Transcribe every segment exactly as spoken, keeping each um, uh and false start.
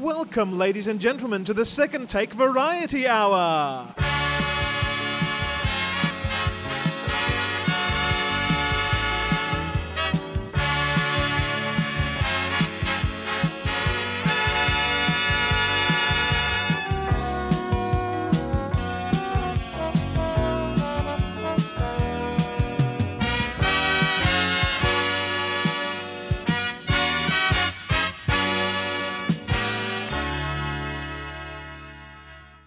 Welcome, ladies and gentlemen, to the Second Take Variety Hour.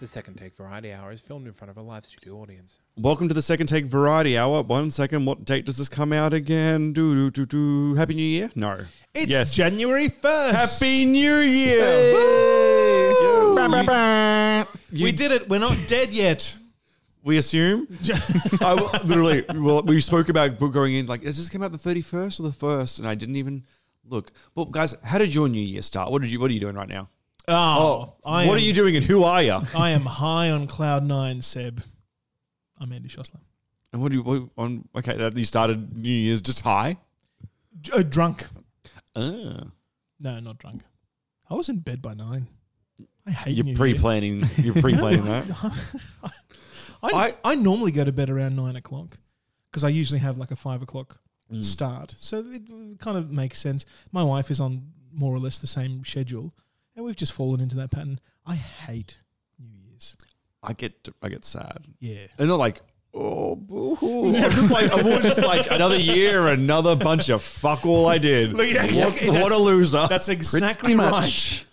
The Second Take Variety Hour is filmed in front of a live studio audience. Welcome to the Second Take Variety Hour. One second, what date does this come out again? Do do do do. Happy New Year? No. It's yes. January first. Happy New Year. Hey. Woo. Bah, bah, bah. You, we did it. We're not dead yet. We assume. I literally, well, we spoke about going in like, does this come out the thirty-first or the first? And I didn't even look. Well, guys, how did your New Year start? What did you? What are you doing right now? Oh, oh what am, are you doing and who are you? I am high on cloud nine, Seb. I'm Andy Schostak. And what do you what, on? Okay, that you started New Year's just high, D- drunk. Uh. No, not drunk. I was in bed by nine. I hate you're New pre-planning. Year. You're pre-planning that. I, I I normally go to bed around nine o'clock because I usually have like a five o'clock mm. start, so it kind of makes sense. My wife is on more or less the same schedule. And we've just fallen into that pattern. I hate New Year's. I get I get sad. Yeah. And they're like, oh, boo-hoo. I'm just like, I'm all just like, another year, another bunch of fuck all I did. Look, yeah, exactly. What, what a loser. That's exactly right.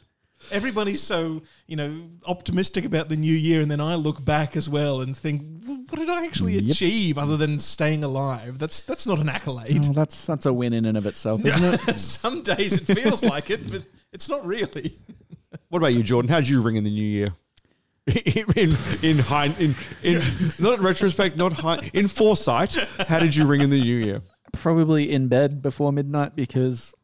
Everybody's so, you know, optimistic about the new year. And then I look back as well and think, what did I actually yep. achieve other than staying alive? That's that's not an accolade. Oh, that's, that's a win in and of itself, isn't it? Some days it feels like it, but... It's not really. What about you, Jordan? How did you ring in the new year? in in in, hind, in, in not in retrospect, not hind, in foresight. How did you ring in the new year? Probably in bed before midnight because,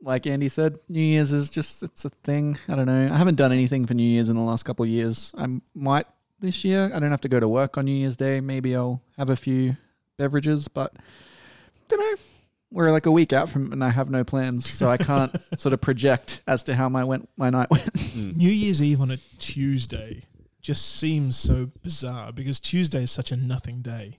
like Andy said, New Year's is just it's a thing. I don't know. I haven't done anything for New Year's in the last couple of years. I might this year. I don't have to go to work on New Year's Day. Maybe I'll have a few beverages, but don't know. We're like a week out from, and I have no plans, so I can't sort of project as to how my went my night went. Mm. New Year's Eve on a Tuesday just seems so bizarre because Tuesday is such a nothing day.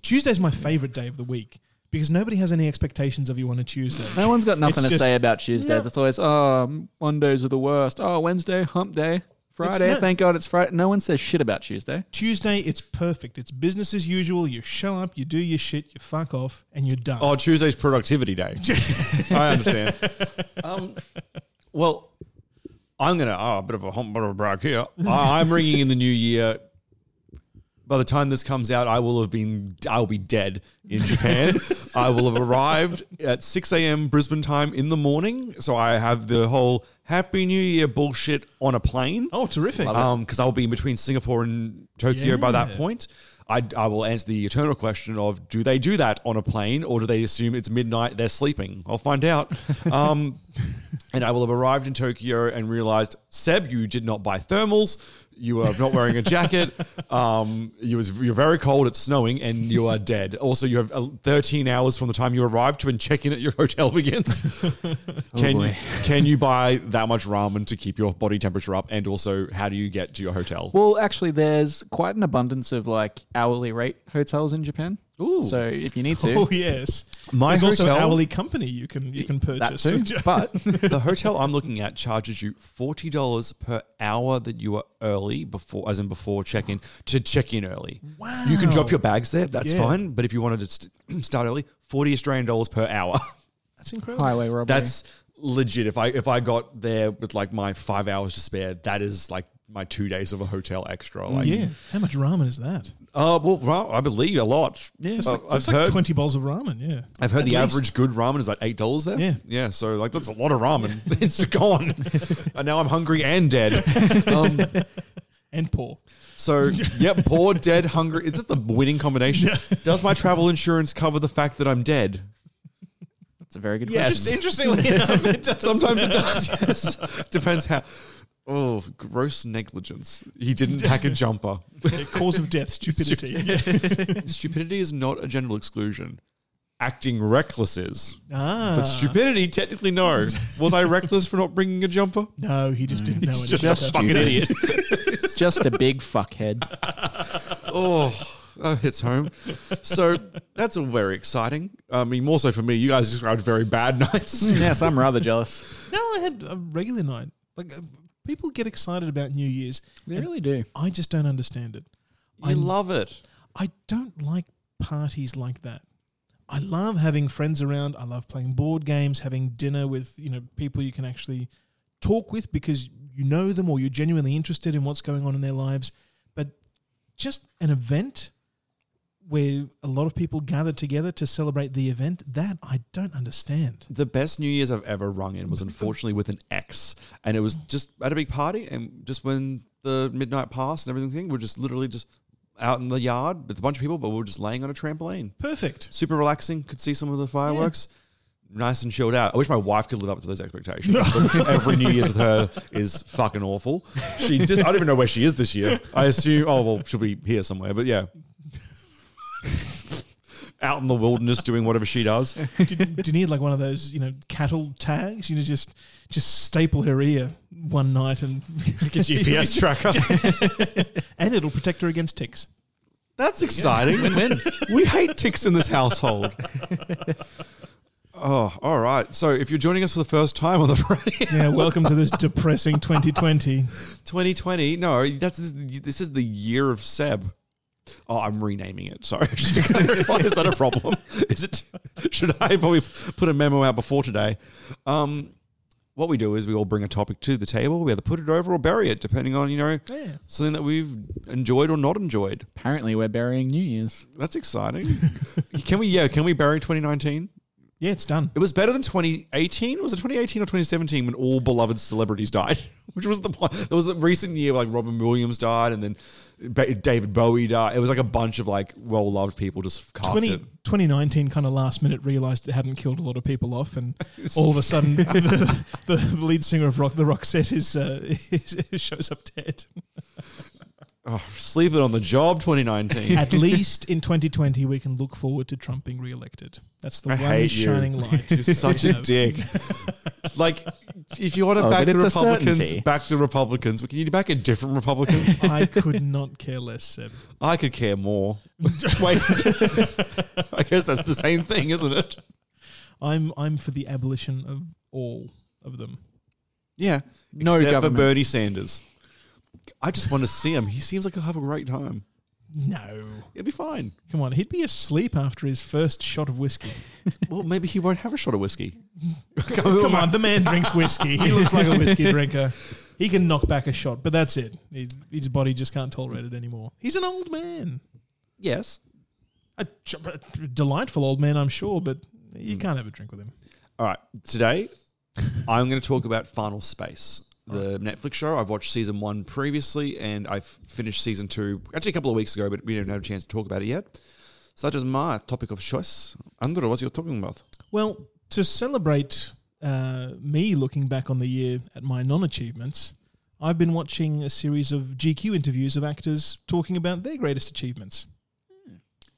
Tuesday is my favorite day of the week because nobody has any expectations of you on a Tuesday. No one's got nothing it's to just, say about Tuesdays. No. It's always, oh, Mondays are the worst. Oh, Wednesday, hump day. Friday, no, thank God it's Friday. No one says shit about Tuesday. Tuesday, it's perfect. It's business as usual. You show up, you do your shit, you fuck off, and you're done. Oh, Tuesday's productivity day. I understand. Um, well, I'm going to, oh, a bit of a hump, bit of a brag here. I'm ringing in the new year. By the time this comes out, I will have been, I'll be dead in Japan. I will have arrived at six a.m. Brisbane time in the morning. So I have the whole... Happy New Year bullshit on a plane. Oh, terrific. Um, because I'll be in between Singapore and Tokyo yeah. by that point. I, I will answer the eternal question of, do they do that on a plane or do they assume it's midnight, they're sleeping? I'll find out. Um, and I will have arrived in Tokyo and realized, Seb, you did not buy thermals. You are not wearing a jacket. Um, you was, you're very cold. It's snowing and you are dead. Also, you have thirteen hours from the time you arrive to when check-in at your hotel begins. Can oh you can you buy that much ramen to keep your body temperature up? And also, how do you get to your hotel? Well, actually, there's quite an abundance of like hourly rate hotels in Japan. Ooh. So if you need to, oh yes, my there's hotel, also an hourly company you can you can purchase. That too, but the hotel I'm looking at charges you forty dollars per hour that you are early before, as in before check in to check in early. Wow, you can drop your bags there. That's yeah. fine. But if you wanted to st- start early, forty Australian dollars per hour. That's incredible. Highway robbery. That's legit. If I if I got there with like my five hours to spare, that is like my two days of a hotel extra. Like, yeah, how much ramen is that? Uh, well, well, I believe a lot. Yeah, it's like, it's like twenty bowls of ramen. Yeah, I've heard At the least. average good ramen is about eight dollars there. Yeah, yeah. So like that's a lot of ramen. Yeah. It's gone, and now I'm hungry and dead, um, and poor. So yep, poor, dead, hungry. Is this the winning combination? Yeah. Does my travel insurance cover the fact that I'm dead? That's a very good yes, question. Yes, interestingly enough, it does. Sometimes it does. Yes, depends how. Oh, gross negligence. He didn't pack a jumper. Yeah, cause of death, stupidity. Stupid. Stupidity is not a general exclusion. Acting reckless is. Ah. But stupidity, technically, no. Was I reckless for not bringing a jumper? No, he just mm. didn't know He's it. He's just, just a fucking idiot. Just a big fuckhead. Oh, that hits home. So that's all very exciting. I mean, more so for me. You guys described very bad nights. Yes, I'm rather jealous. No, I had a regular night. Like... A, People get excited about New Year's. They really do. I just don't understand it. I love it. I don't like parties like that. I love having friends around. I love playing board games, having dinner with, you know, people you can actually talk with because you know them or you're genuinely interested in what's going on in their lives. But just an event where a lot of people gather together to celebrate the event, that I don't understand. The best New Year's I've ever rung in was unfortunately with an ex, and it was just at a big party, and just when the midnight passed and everything, we we're just literally just out in the yard with a bunch of people, but we we're just laying on a trampoline. Perfect. Super relaxing, could see some of the fireworks. Yeah. Nice and chilled out. I wish my wife could live up to those expectations. Every New Year's with her is fucking awful. She just, I don't even know where she is this year. I assume, oh, well, she'll be here somewhere, but yeah. Out in the wilderness doing whatever she does. Do, do you need like one of those, you know, cattle tags? You know, just just staple her ear one night and like a G P S tracker, and it'll protect her against ticks. That's exciting. Win-win. We hate ticks in this household. Oh, all right. So if you're joining us for the first time on the Friday, yeah, welcome to this depressing twenty twenty. twenty twenty. No, that's this is the year of Seb. Oh, I'm renaming it. Sorry. Why is that a problem? Is it? Should I probably put a memo out before today? Um, what we do is we all bring a topic to the table. We either put it over or bury it, depending on, you know, yeah. something that we've enjoyed or not enjoyed. Apparently, we're burying New Year's. That's exciting. Can we? Yeah, can we bury twenty nineteen? Yeah, it's done. It was better than twenty eighteen. Was it twenty eighteen or twenty seventeen when all beloved celebrities died? Which was the one. There was a recent year where like Robin Williams died and then David Bowie died. It was like a bunch of like well-loved people just carved twenty it. twenty nineteen kind of last minute realised it hadn't killed a lot of people off, and all of a sudden the, the, the lead singer of rock, the Roxette is, uh, is shows up dead. Oh, sleeping on the job, twenty nineteen. At least in twenty twenty, we can look forward to Trump being re-elected. That's the I one shining you. light. You're such a dick. Like, if you want to oh, back the Republicans, back the Republicans. Can you back a different Republican? I could not care less, Seb. I could care more. Wait, I guess that's the same thing, isn't it? I'm I'm for the abolition of all of them. Yeah, no except government. for Bernie Sanders. I just want to see him. He seems like he'll have a great time. No. He'll be fine. Come on. He'd be asleep after his first shot of whiskey. Well, maybe he won't have a shot of whiskey. Come, Come on. The man drinks whiskey. He looks like a whiskey drinker. He can knock back a shot, but that's it. His, his body just can't tolerate it anymore. He's an old man. Yes. A, a delightful old man, I'm sure, but you mm. can't have a drink with him. All right. Today, I'm going to talk about Final Space. The Netflix show. I've watched season one previously, and I've finished season two actually a couple of weeks ago, but we didn't have a chance to talk about it yet. So that is my topic of choice. Andrew, what are you talking about? Well, to celebrate uh, me looking back on the year at my non-achievements, I've been watching a series of G Q interviews of actors talking about their greatest achievements.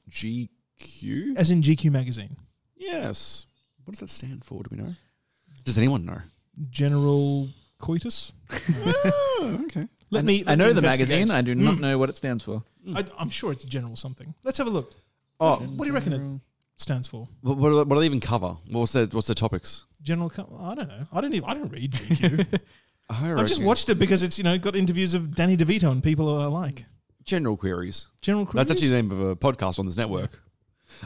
G Q? As in G Q magazine. Yes. What does that stand for? Do we know? Does anyone know? General... Coitus. Oh, okay. Let I, me. Let I know me the magazine. I do not mm. know what it stands for. I, I'm sure it's general something. Let's have a look. Oh, general. What do you reckon it stands for? What, what, what do they even cover? What's their What's their topics? General. Co- I don't know. I don't even. I don't read G Q. I, I just watched it because it's you know got interviews of Danny DeVito and people that I like. General queries. General queries. That's actually the name of a podcast on this network.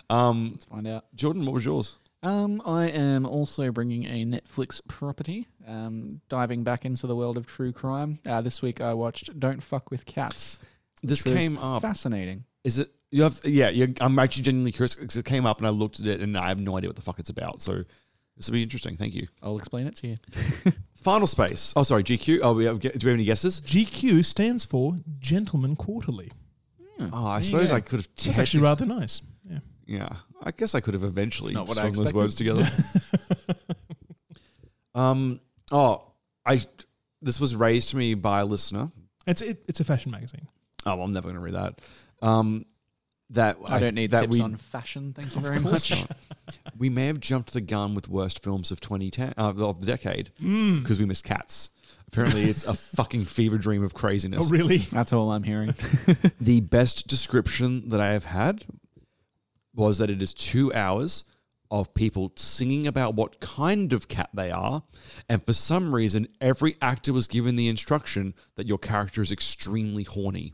Um, Let's find out. Jordan, what was yours? Um, I am also bringing a Netflix property, um, diving back into the world of true crime. Uh, this week I watched Don't Fuck With Cats. This came up. Fascinating. Is it? You have? Yeah, you're, I'm actually genuinely curious because it came up and I looked at it and I have no idea what the fuck it's about. So this will be interesting. Thank you. I'll explain it to you. Final Space. Oh, sorry, G Q. Oh, we have, do we have any guesses? G Q stands for Gentleman Quarterly. Hmm, oh, I suppose I could have. T- That's actually rather nice. Yeah. Yeah, I guess I could have eventually strung those words together. um. Oh, I. This was raised to me by a listener. It's it, it's a fashion magazine. Oh, well, I'm never going to read that. Um, that I, I don't need that tips we, on fashion. Thank you very much. We may have jumped the gun with worst films of twenty ten uh, of the decade because mm. we missed Cats. Apparently, it's a fucking fever dream of craziness. Oh, really? That's all I'm hearing. The best description that I have had was that it is two hours of people singing about what kind of cat they are, and for some reason, every actor was given the instruction that your character is extremely horny.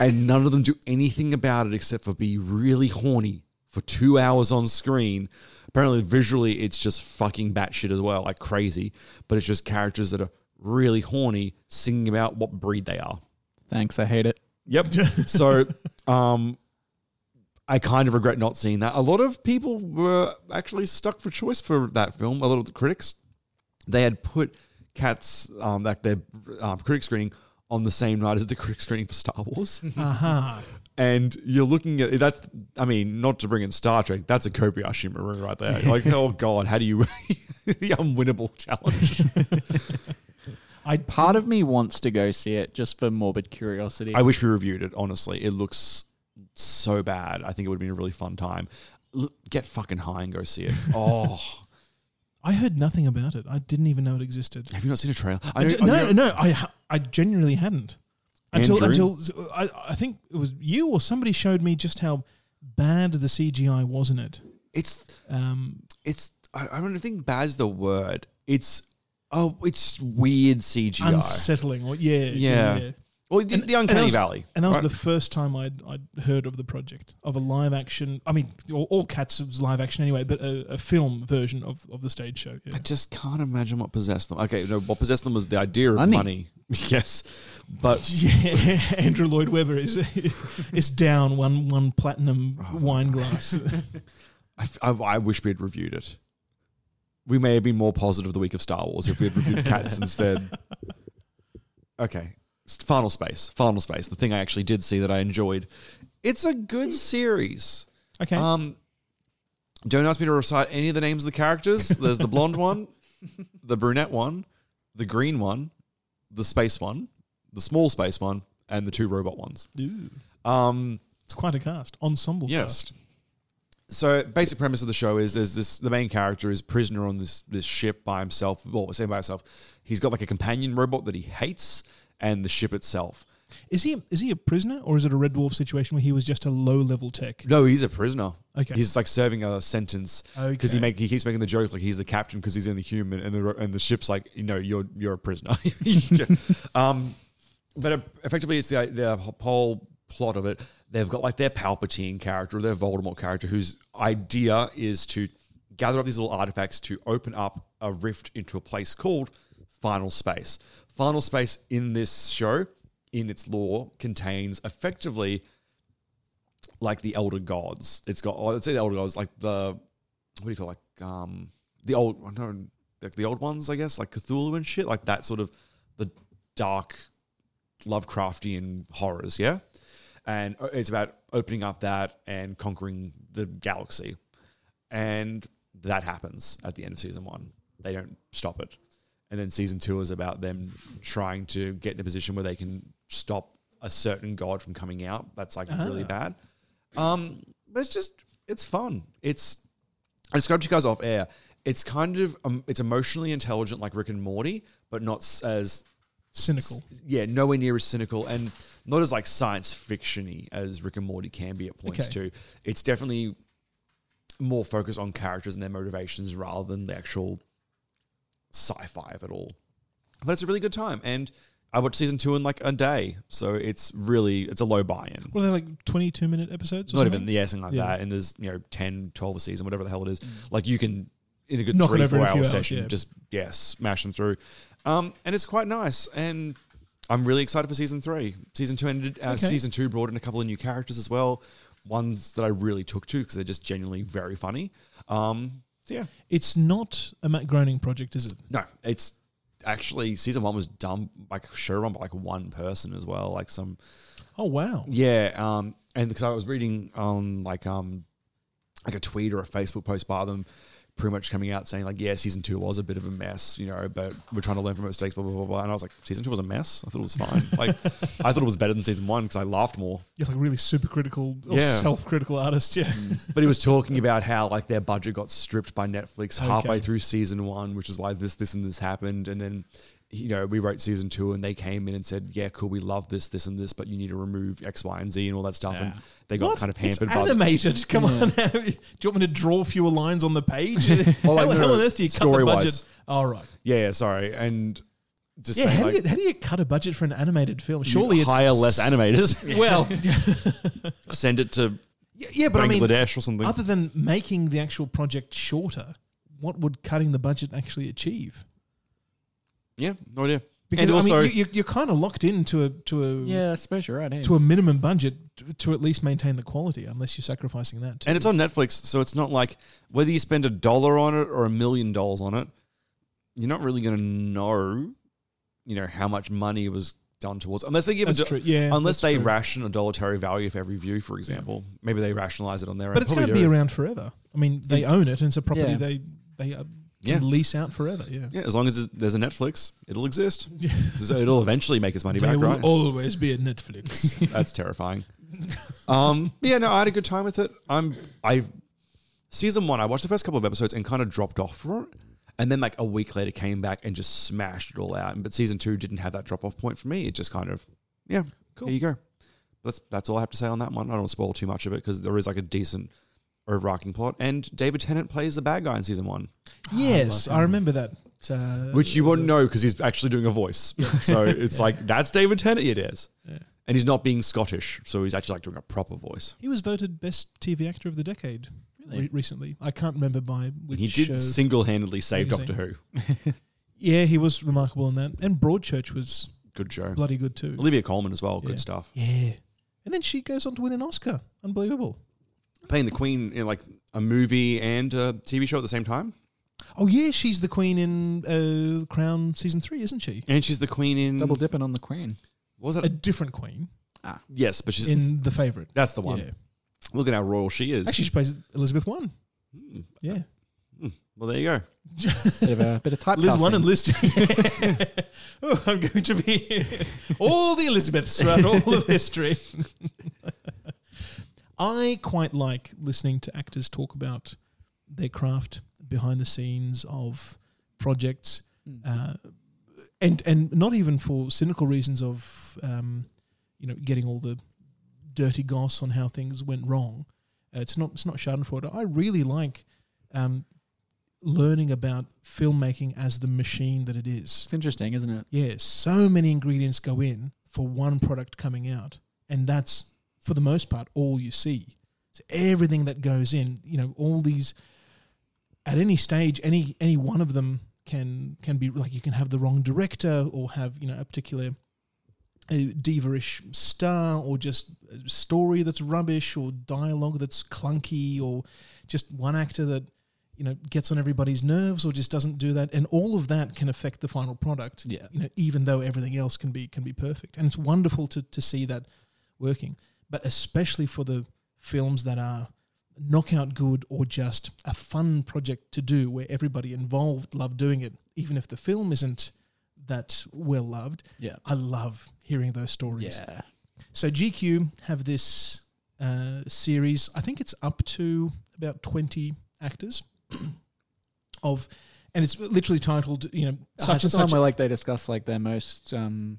And none of them do anything about it except for be really horny for two hours on screen. Apparently, visually, it's just fucking batshit as well, like crazy, but it's just characters that are really horny singing about what breed they are. Thanks, I hate it. Yep. So, um... I kind of regret not seeing that. A lot of people were actually stuck for choice for that film. A lot of the critics, they had put Cats, um, like their um, critic screening on the same night as the critic screening for Star Wars. Uh-huh. And you're looking at that's. I mean, not to bring in Star Trek, that's a Kobayashi Maru right there. You're like, oh God, how do you the unwinnable challenge? I part of me wants to go see it just for morbid curiosity. I wish we reviewed it. Honestly, it looks so bad. I think it would have been a really fun time. L- get fucking high and go see it. Oh, I heard nothing about it. I didn't even know it existed. Have you not seen a trailer? I I d- no, no, I I genuinely hadn't until Andrew? until I, I think it was you or somebody showed me just how bad the C G I was in it. It's um, it's I, I don't think bad's the word. It's oh, it's weird C G I, unsettling. Or, yeah, yeah. yeah, yeah. Well, the, and, the Uncanny and was, Valley. And that was right? the first time I'd, I'd heard of the project, of a live action. I mean, all, all Cats was live action anyway, but a, a film version of, of the stage show. Yeah. I just can't imagine what possessed them. Okay, no, what possessed them was the idea of money. money. Yes, but... Yeah, Andrew Lloyd Webber is is down one one platinum oh, wine glass. I, I, I wish we had reviewed it. We may have been more positive the week of Star Wars if we had reviewed Cats instead. Okay. Final Space, Final Space, the thing I actually did see that I enjoyed. It's a good series. Okay. Um, don't ask me to recite any of the names of the characters. There's the blonde one, the brunette one, the green one, the space one, the small space one, and the two robot ones. Ooh. Um, it's quite a cast, ensemble yes. cast. So basic premise of the show is there's this the main character is prisoner on this this ship by himself. Well, say by himself. He's got like a companion robot that he hates. And the ship itself. Is he is he a prisoner or is it a Red Dwarf situation where he was just a low-level tech? No, he's a prisoner. Okay. He's like serving a sentence because okay. he make he keeps making the joke like he's the captain because he's in the human and the and the ship's like, you know, you're you're a prisoner. yeah. um, but effectively it's the, the whole plot of it. They've got like their Palpatine character, their Voldemort character whose idea is to gather up these little artifacts to open up a rift into a place called Final Space. Final Space in this show, in its lore, contains effectively like the Elder Gods. It's got, oh, let's say the Elder Gods, like the, what do you call it? Like, um, the old, no, like the old ones, I guess, like Cthulhu and shit, like that sort of the dark Lovecraftian horrors, yeah? And it's about opening up that and conquering the galaxy. And that happens at the end of season one. They don't stop it. And then season two is about them trying to get in a position where they can stop a certain god from coming out. That's like uh-huh. really bad. Um, but it's just, it's fun. It's, I described to you guys off air. It's kind of, um, it's emotionally intelligent like Rick and Morty, but not as... Cynical. Yeah, nowhere near as cynical and not as like science fiction-y as Rick and Morty can be at points okay. too. It's definitely more focused on characters and their motivations rather than the actual... sci-fi of it all, but it's a really good time and I watched season two in like a day, so it's really it's a low buy-in. Were they like twenty-two minute episodes? Or Not something? even yeah, something like yeah. that. And there's you know ten, twelve a season, whatever the hell it is. Mm. Like you can in a good Knock three four hour hours, session, yeah. just yeah, smash them through. Um, and it's quite nice, and I'm really excited for season three. Season two ended. Uh, okay. Season two brought in a couple of new characters as well, ones that I really took to because they're just genuinely very funny. Um, so yeah, it's not a Matt Groening project, is it? No, it's. Actually, season one was done like showrun by like one person as well, like some. Oh wow! Yeah, um, and because I was reading um like um like a tweet or a Facebook post by them, pretty much coming out saying like, yeah, season two was a bit of a mess, you know, but we're trying to learn from mistakes, blah blah blah blah. And I was like, season two was a mess. I thought it was fine. Like, I thought it was better than season one because I laughed more. You're like a really super critical, or yeah. self critical artist, yeah. But he was talking about how like their budget got stripped by Netflix okay. halfway through season one, which is why this, this, and this happened. And then, you know, we wrote season two, and they came in and said, yeah, cool, we love this, this, and this, but you need to remove X, Y, and Z and all that stuff. Yeah. And they got what? kind of hampered it's by animated. The- Come yeah. on. Do you want me to draw fewer lines on the page? Well, like, how, no, how on earth do you cut the budget? Oh, right. Yeah, yeah, sorry. And just yeah, saying, how, like, do you, how do you cut a budget for an animated film? Surely it's. Hire less animators. Well, send it to yeah, yeah, but Bangladesh I mean, or something. Other than making the actual project shorter, what would cutting the budget actually achieve? Yeah, no idea. Because and also, I mean, you, you, you're kind of locked into a to a yeah, I suppose you're right. Hey? To a minimum budget to, to at least maintain the quality, unless you're sacrificing that too. And it's on Netflix, so it's not like whether you spend a dollar on it or a million dollars on it, you're not really going to know, you know, how much money was done towards unless they give that's a do- true. Yeah, unless they true. ration a monetary value for every view, for example. Yeah. Maybe they rationalize it on their own. But it's going to be around forever. I mean, they yeah. own it, and it's a property yeah. they they. Are, Can yeah. lease out forever, yeah. Yeah, as long as there's a Netflix, it'll exist. Yeah. So it'll eventually make its money there back, right? There will always be a Netflix. That's terrifying. Um, yeah, no, I had a good time with it. I'm, I, season one, I watched the first couple of episodes and kind of dropped off for it. And then like a week later came back and just smashed it all out. But season two didn't have that drop-off point for me. It just kind of, yeah, cool. Here you go. That's, that's all I have to say on that one. I don't want to spoil too much of it because there is like a decent... overarching plot, and David Tennant plays the bad guy in season one. Yes, oh, I, I remember that. Uh, Which you wouldn't know because he's actually doing a voice. So it's yeah. like, that's David Tennant, it is. Yeah. And he's not being Scottish, so he's actually like doing a proper voice. He was voted best T V actor of the decade really? re- recently. I can't remember by which He did uh, single-handedly save Doctor Who. Yeah, he was remarkable in that. And Broadchurch was good show. Bloody good too. Olivia Colman as well, yeah. good stuff. Yeah. And then she goes on to win an Oscar. Unbelievable. Playing the Queen in like a movie and a T V show at the same time. Oh yeah, she's the Queen in uh, Crown season three, isn't she? And she's the Queen in double dipping on the Queen. What was that? A different Queen. Ah, yes, but she's in The Favourite. That's the one. Yeah. Look at how royal she is. Actually, she plays Elizabeth One. Mm. Yeah. Mm. Well, there you go. Bit of a bit of typecasting. Liz One and Liz Two. Oh, I'm going to be all the Elizabeths throughout all of history. I quite like listening to actors talk about their craft behind the scenes of projects, mm. uh, and and not even for cynical reasons of um, you know getting all the dirty goss on how things went wrong. Uh, it's not it's not Schadenfreude. I really like um, learning about filmmaking as the machine that it is. It's interesting, isn't it? Yeah, so many ingredients go in for one product coming out, and that's. For the most part, all you see. So everything that goes in, you know, all these, at any stage, any any one of them can can be, like you can have the wrong director or have, you know, a particular uh, diva-ish star or just a story that's rubbish or dialogue that's clunky or just one actor that, you know, gets on everybody's nerves or just doesn't do that. And all of that can affect the final product, yeah. you know, even though everything else can be can be perfect. And it's wonderful to to see that working. But especially for the films that are knockout good or just a fun project to do where everybody involved love doing it, even if the film isn't that well loved, yeah. I love hearing those stories. Yeah. So G Q have this uh, series, I think it's up to about twenty actors of, and it's literally titled, you know, such and such. Where like they discuss like their most... Um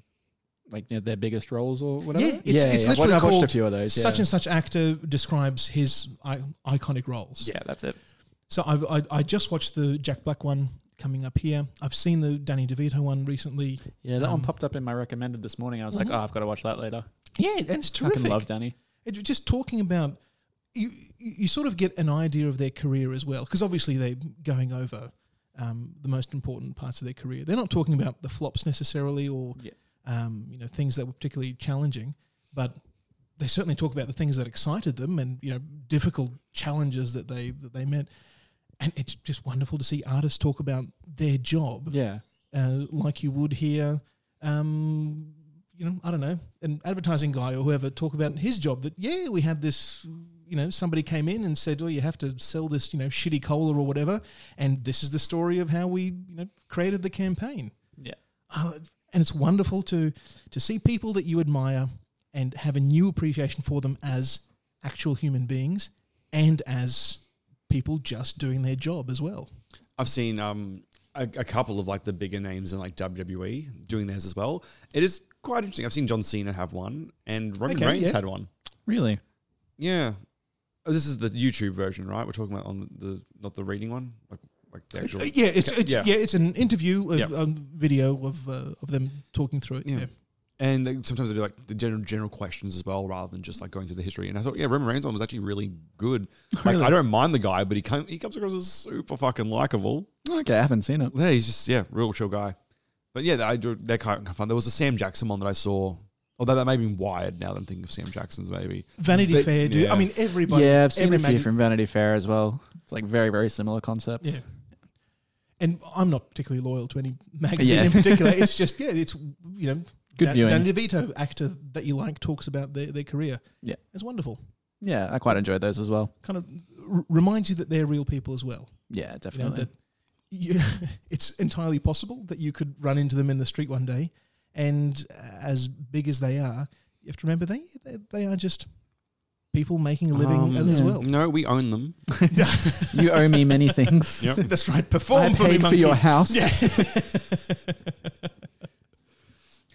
Like you know, their biggest roles or whatever. Yeah, it's, yeah, it's yeah. literally I've called watched a few of those, yeah. such and such actor describes his I- iconic roles. Yeah, that's it. So I, I I just watched the Jack Black one coming up here. I've seen the Danny DeVito one recently. Yeah, that um, one popped up in my recommended this morning. I was mm-hmm. like, oh, I've got to watch that later. Yeah, and it's terrific. I fucking love Danny. It, just talking about, you you sort of get an idea of their career as well, because obviously they're going over um, the most important parts of their career. They're not talking about the flops necessarily or yeah. um, you know, things that were particularly challenging, but they certainly talk about the things that excited them and, you know, difficult challenges that they that they met. And it's just wonderful to see artists talk about their job, yeah, uh, like you would hear, um, you know, I don't know, an advertising guy or whoever talk about his job. That yeah, we had this, you know, somebody came in and said, "Oh, you have to sell this, you know, shitty cola or whatever," and this is the story of how we, you know, created the campaign. Yeah, uh, and it's wonderful to to see people that you admire and have a new appreciation for them as actual human beings and as people just doing their job as well. I've seen um, a, a couple of like the bigger names in like W W E doing theirs as well. It is quite interesting. I've seen John Cena have one, and Roman okay, Reigns yeah. had one. Really? Yeah. Oh, this is the YouTube version, right? We're talking about on the, the not the reading one, like like the actual. Uh, yeah, it's okay. it, yeah. yeah, it's an interview, of, yep. um, video of uh, of them talking through it. Yeah. yeah. And they, sometimes they do like the general general questions as well, rather than just like going through the history. And I thought, yeah, Roman Reigns one was actually really good. Like, really? I don't mind the guy, but he come, he comes across as super fucking likable. Okay, I haven't seen it. Yeah, he's just yeah, real chill guy. But yeah, I do. They're kind of fun. There was a Sam Jackson one that I saw. Although that may be Wired now that I'm thinking of Sam Jackson's maybe. Vanity but, Fair, dude. Yeah. I mean, everybody. Yeah, I've seen a few mag- from Vanity Fair as well. It's like very very similar concept. Yeah. And I'm not particularly loyal to any magazine yeah. in particular. It's just yeah, it's you know. Good viewing. Danny DeVito, actor that you like, talks about their, their career. Yeah. It's wonderful. Yeah, I quite enjoyed those as well. Kind of r- reminds you that they're real people as well. Yeah, definitely. You know, that you, it's entirely possible that you could run into them in the street one day, and as big as they are, you have to remember they they, they are just people making a living um, as, yeah. as well. No, we own them. You owe me many things. Yep. That's right. Perform I for me, monkey. I paid for your house. Yeah.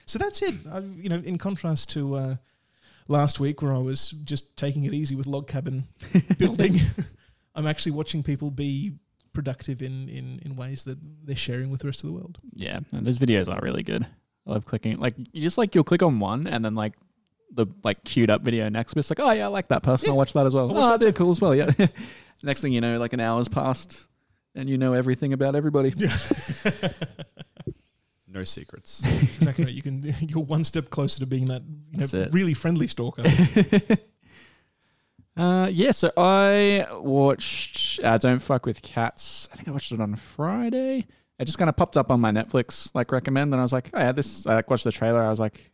So that's it. I, you know, in contrast to uh, last week where I was just taking it easy with log cabin building, I'm actually watching people be productive in, in, in ways that they're sharing with the rest of the world. Yeah, and those videos are really good. I love clicking. Like, you just like you'll click on one and then like the like queued up video next. But it's like, oh yeah, I like that person. Yeah. I'll watch that as well. Oh, they're cool as well. Yeah. Next thing you know, like an hour's passed, and you know everything about everybody. Yeah. No secrets. Exactly right. You can, you're one step closer to being that, you know, really friendly stalker. uh, yeah, so I watched uh, Don't Fuck With Cats. I think I watched it on Friday. It just kind of popped up on my Netflix, like, recommend, and I was like, oh, yeah, this... I like, watched the trailer. I was like,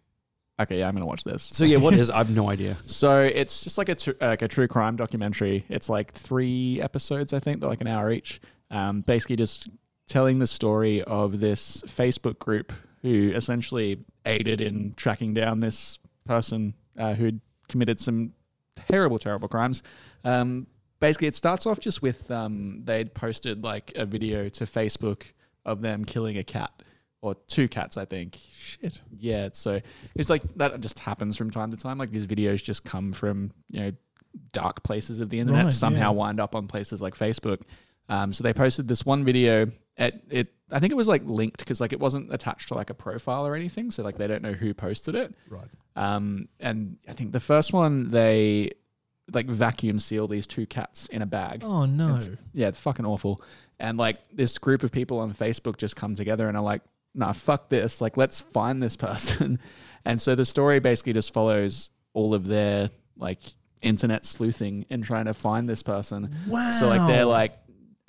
okay, yeah, I'm going to watch this. So, yeah, what is... I have no idea. So, it's just like a, tr- like a true crime documentary. It's like three episodes, I think. They're like an hour each. Um, basically just... telling the story of this Facebook group who essentially aided in tracking down this person uh, who'd committed some terrible, terrible crimes. Um, basically, it starts off just with um, they'd posted like a video to Facebook of them killing a cat or two cats, I think. Shit. Yeah. So it's like that just happens from time to time. Like these videos just come from, you know, dark places of the internet, right, somehow yeah. wind up on places like Facebook. Um, so they posted this one video. At it, I think it was like linked because like it wasn't attached to like a profile or anything, so like they don't know who posted it. Right. Um, and I think the first one they like vacuum seal these two cats in a bag. Oh no! It's, yeah, it's fucking awful. And like this group of people on Facebook just come together and are like, "Nah, fuck this! Like, let's find this person." And so the story basically just follows all of their like internet sleuthing and trying to find this person. Wow. So like they're like.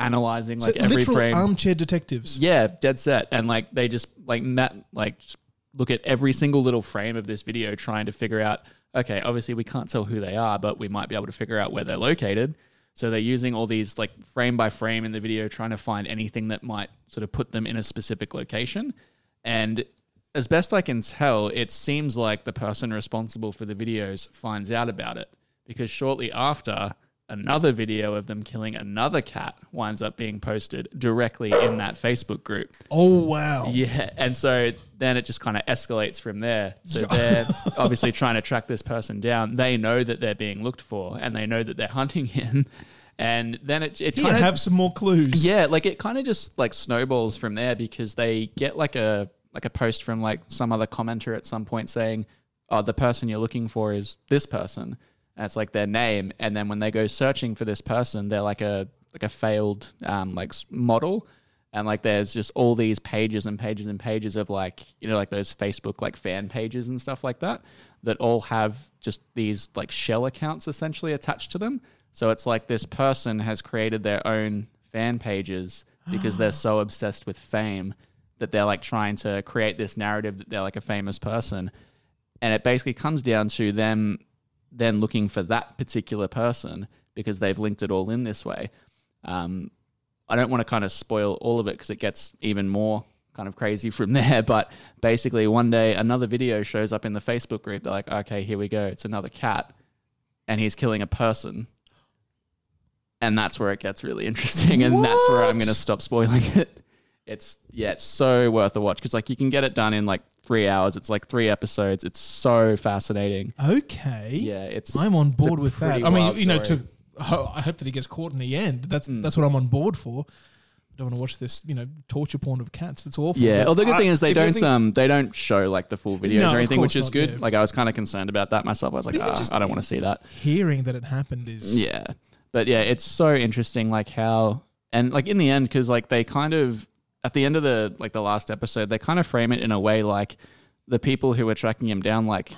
Analyzing like so every frame, armchair detectives. Yeah, dead set, and like they just like met, like just look at every single little frame of this video, trying to figure out. Okay, obviously we can't tell who they are, but we might be able to figure out where they're located. So they're using all these like frame by frame in the video, trying to find anything that might sort of put them in a specific location. And as best I can tell, it seems like the person responsible for the videos finds out about it because shortly after. Another video of them killing another cat winds up being posted directly in that Facebook group. Oh, wow. Yeah. And so then it just kind of escalates from there. So they're obviously trying to track this person down. They know that they're being looked for and they know that they're hunting him. And then it, it kind of have some more clues. Yeah, like it kind of just like snowballs from there, because they get like a like a post from like some other commenter at some point saying, "Oh, the person you're looking for is this person," and it's like their name. And then when they go searching for this person, they're like a like a failed um, like model, and like there's just all these pages and pages and pages of like, you know, like those Facebook like fan pages and stuff like that that all have just these like shell accounts essentially attached to them. So it's like this person has created their own fan pages because they're so obsessed with fame that they're like trying to create this narrative that they're like a famous person. And it basically comes down to them then looking for that particular person because they've linked it all in this way. Um, I don't want to kind of spoil all of it because it gets even more kind of crazy from there. But basically one day another video shows up in the Facebook group. They're like, okay, here we go. It's another cat and he's killing a person. And that's where it gets really interesting, and what? That's where I'm going to stop spoiling it. It's, yeah, it's so worth a watch because, like, you can get it done in, like, three hours. It's, like, three episodes. It's so fascinating. Okay. Yeah, it's... I'm on board with that. I mean, you know, to, oh, I hope that he gets caught in the end. That's mm. that's what I'm on board for. I don't want to watch this, you know, torture porn of cats. It's awful. Yeah, well, the good I, thing is they don't um they don't show, like, the full videos no, or anything, which is not, good. Yeah. Like, I was kind of concerned about that myself. I was like, ah, oh, I don't want to see that. Hearing that it happened is... Yeah. But yeah, it's so interesting, like how, and like in the end, because like they kind of, at the end of the, like the last episode, they kind of frame it in a way like the people who were tracking him down, like,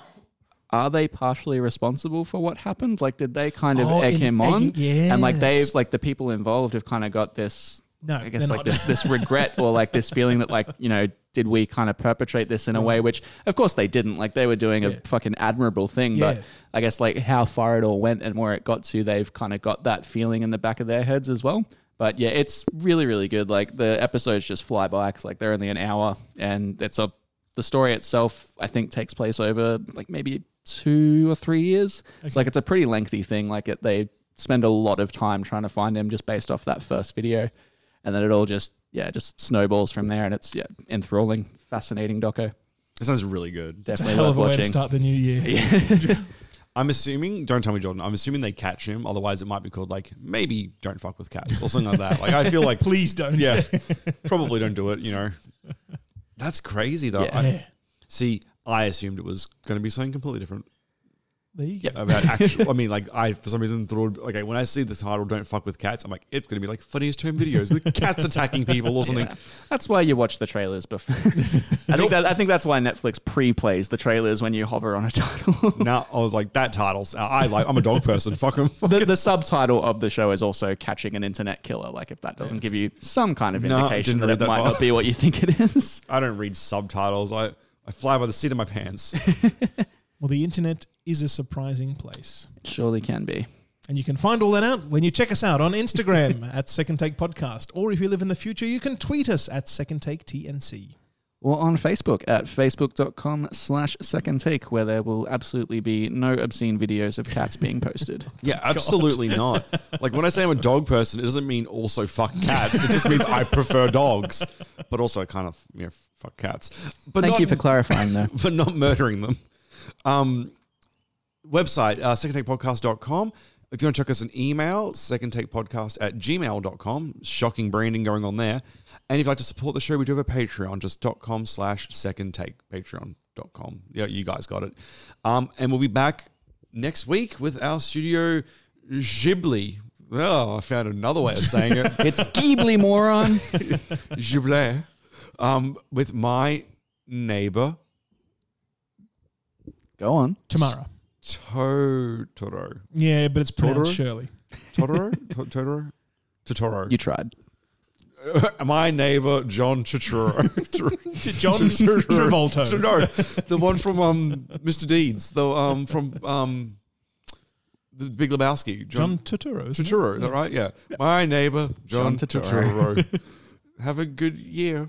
are they partially responsible for what happened? Like, did they kind of oh, egg in, him on? Egg, yes. And like they've, like the people involved have kind of got this, no, I guess like this, this regret or like this feeling that like, you know, did we kind of perpetrate this in a way, which of course they didn't, like they were doing yeah. a fucking admirable thing, yeah. but I guess like how far it all went and where it got to, they've kind of got that feeling in the back of their heads as well. But yeah, it's really, really good. Like the episodes just fly by because like they're only an hour and it's a, the story itself, I think takes place over like maybe two or three years. It's okay. So, like, it's a pretty lengthy thing. Like it, they spend a lot of time trying to find him just based off that first video. And then it all just, yeah, just snowballs from there. And it's yeah, enthralling, fascinating doco. This sounds really good. Definitely it's a hell of a way to start the new year. Yeah. I'm assuming, don't tell me, Jordan, I'm assuming they catch him. Otherwise, it might be called, like, maybe Don't Fuck With Cats or something like that. Like, I feel like... Please don't. Yeah. Probably don't do it, you know. That's crazy, though. Yeah. I, see, I assumed it was going to be something completely different. There you go. About actual, I mean, like, I for some reason thought, okay, when I see the title "Don't Fuck With Cats," I'm like, it's gonna be like funniest home videos with cats attacking people or something. Yeah. That's why you watch the trailers before. I think that I think that's why Netflix pre-plays the trailers when you hover on a title. No, I was like, that title's I like. I'm a dog person. Fuck them. The, the subtitle of the show is also "Catching an Internet Killer." Like, if that doesn't give you some kind of indication no, that it that might far. Not be what you think it is. I don't read subtitles. I I fly by the seat of my pants. Well, the internet is a surprising place. It surely can be. And you can find all that out when you check us out on Instagram at Second Take Podcast. Or if you live in the future, you can tweet us at Second Take T N C. Or on Facebook at facebook.com slash Second Take, where there will absolutely be no obscene videos of cats being posted. Yeah, absolutely not. Like, when I say I'm a dog person, it doesn't mean also fuck cats. It just means I prefer dogs. But also I kind of, you know, fuck cats. But Thank not, you for clarifying, though. But not murdering them. Um, website, uh, second take podcast dot com. If you want to check us an email, secondtakepodcast at gmail dot com. Shocking branding going on there. And if you'd like to support the show, we do have a Patreon, just .com slash secondtake, patreon dot com. Yeah, you guys got it. Um, and we'll be back next week with our Studio Ghibli. Oh, I found another way of saying it. It's Ghibli, moron. Ghibli. Um, with My Neighbor... Go on. Tomorrow. Totoro. Yeah, but it's pronounced Shirley. Totoro? Totoro? Totoro. You tried. My Neighbor, John Totoro. John Travolta. No, the one from um, Mister Deeds. The um from um, The Big Lebowski. John, John Totoro. Totoro, is that right? Yeah. yeah. My Neighbor, John, John Totoro. Totoro. Have a good year.